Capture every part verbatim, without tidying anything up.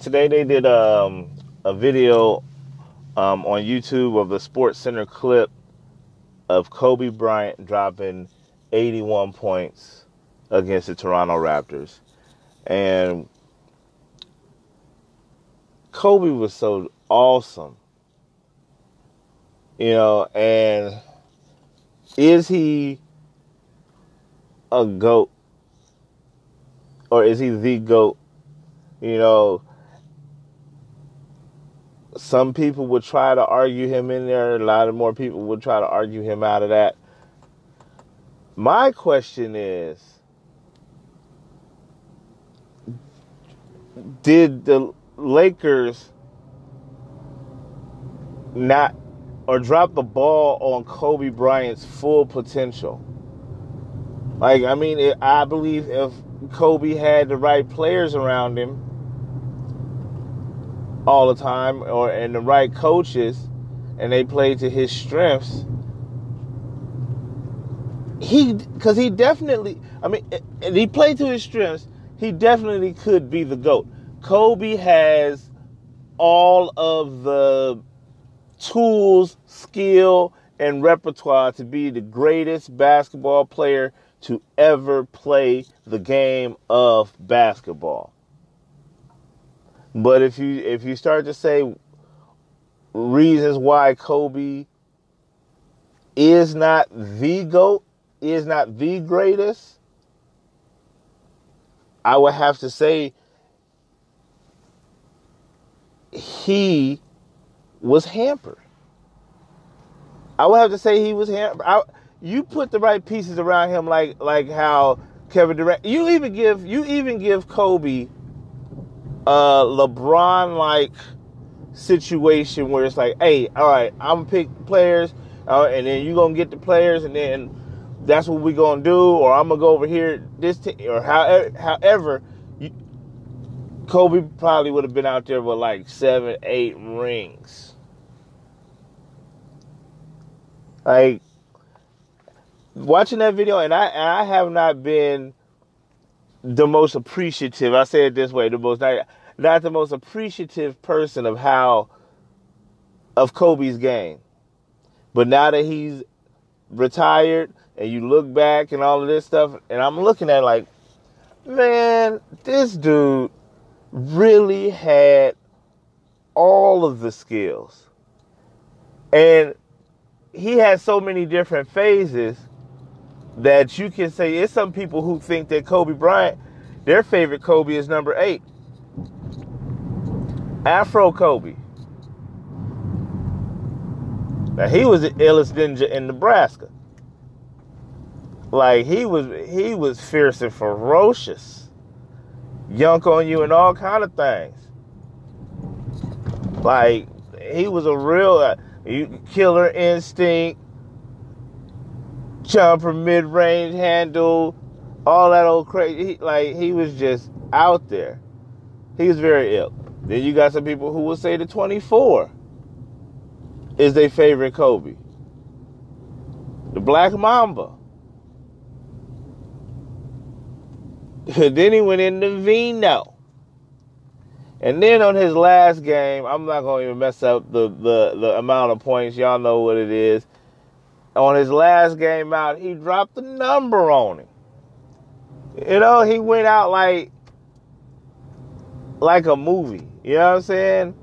today they did um, a video um, on YouTube of a Sports Center clip of Kobe Bryant dropping eighty-one points against the Toronto Raptors. And Kobe was so awesome. You know, and is he a GOAT? Or is he the GOAT? You know, some people would try to argue him in there. A lot of more people would try to argue him out of that. My question is, did the Lakers not or drop the ball on Kobe Bryant's full potential? Like, I mean, it, I believe if Kobe had the right players around him all the time, or and the right coaches, and they played to his strengths, he, because he definitely, I mean, and he played to his strengths, he definitely could be the GOAT. Kobe has all of the tools, skill, and repertoire to be the greatest basketball player to ever play the game of basketball. But if you if you start to say reasons why Kobe is not the GOAT, is not the greatest, I would have to say he was hampered. I would have to say he was hampered. I, you put the right pieces around him, like like how Kevin Durant. You even give you even give Kobe a LeBron-like situation where it's like, hey, all right, I'm gonna pick players, uh, and then you gonna get the players, and then that's what we gonna do, or I'm gonna go over here this t- or however. However, you, Kobe probably would have been out there with like seven, eight rings, like. Watching that video, and I and I have not been the most appreciative. I say it this way: the most not, not the most appreciative person of how of Kobe's game. But now that he's retired, and you look back and all of this stuff, and I'm looking at it like, man, this dude really had all of the skills, and he had so many different phases. That you can say, it's some people who think that Kobe Bryant, their favorite Kobe is number eight. Afro Kobe. Now, he was the illest ninja in Nebraska. Like, he was he was fierce and ferocious. Yunk on you and all kind of things. Like, he was a real uh, killer instinct. Jumper, mid-range, handle, all that old crazy. He, like, he was just out there. He was very ill. Then you got some people who will say the twenty-four is their favorite Kobe. The Black Mamba. Then he went into Vino. And then on his last game, I'm not going to even mess up the, the, the amount of points. Y'all know what it is. On his last game out, he dropped a number on him. You know, he went out like, like a movie. You know what I'm saying?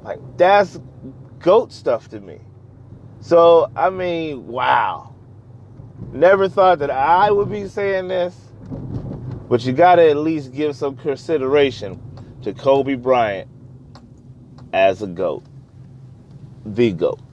Like, that's GOAT stuff to me. So, I mean, wow. Never thought that I would be saying this. But you got to at least give some consideration to Kobe Bryant as a GOAT. The GOAT.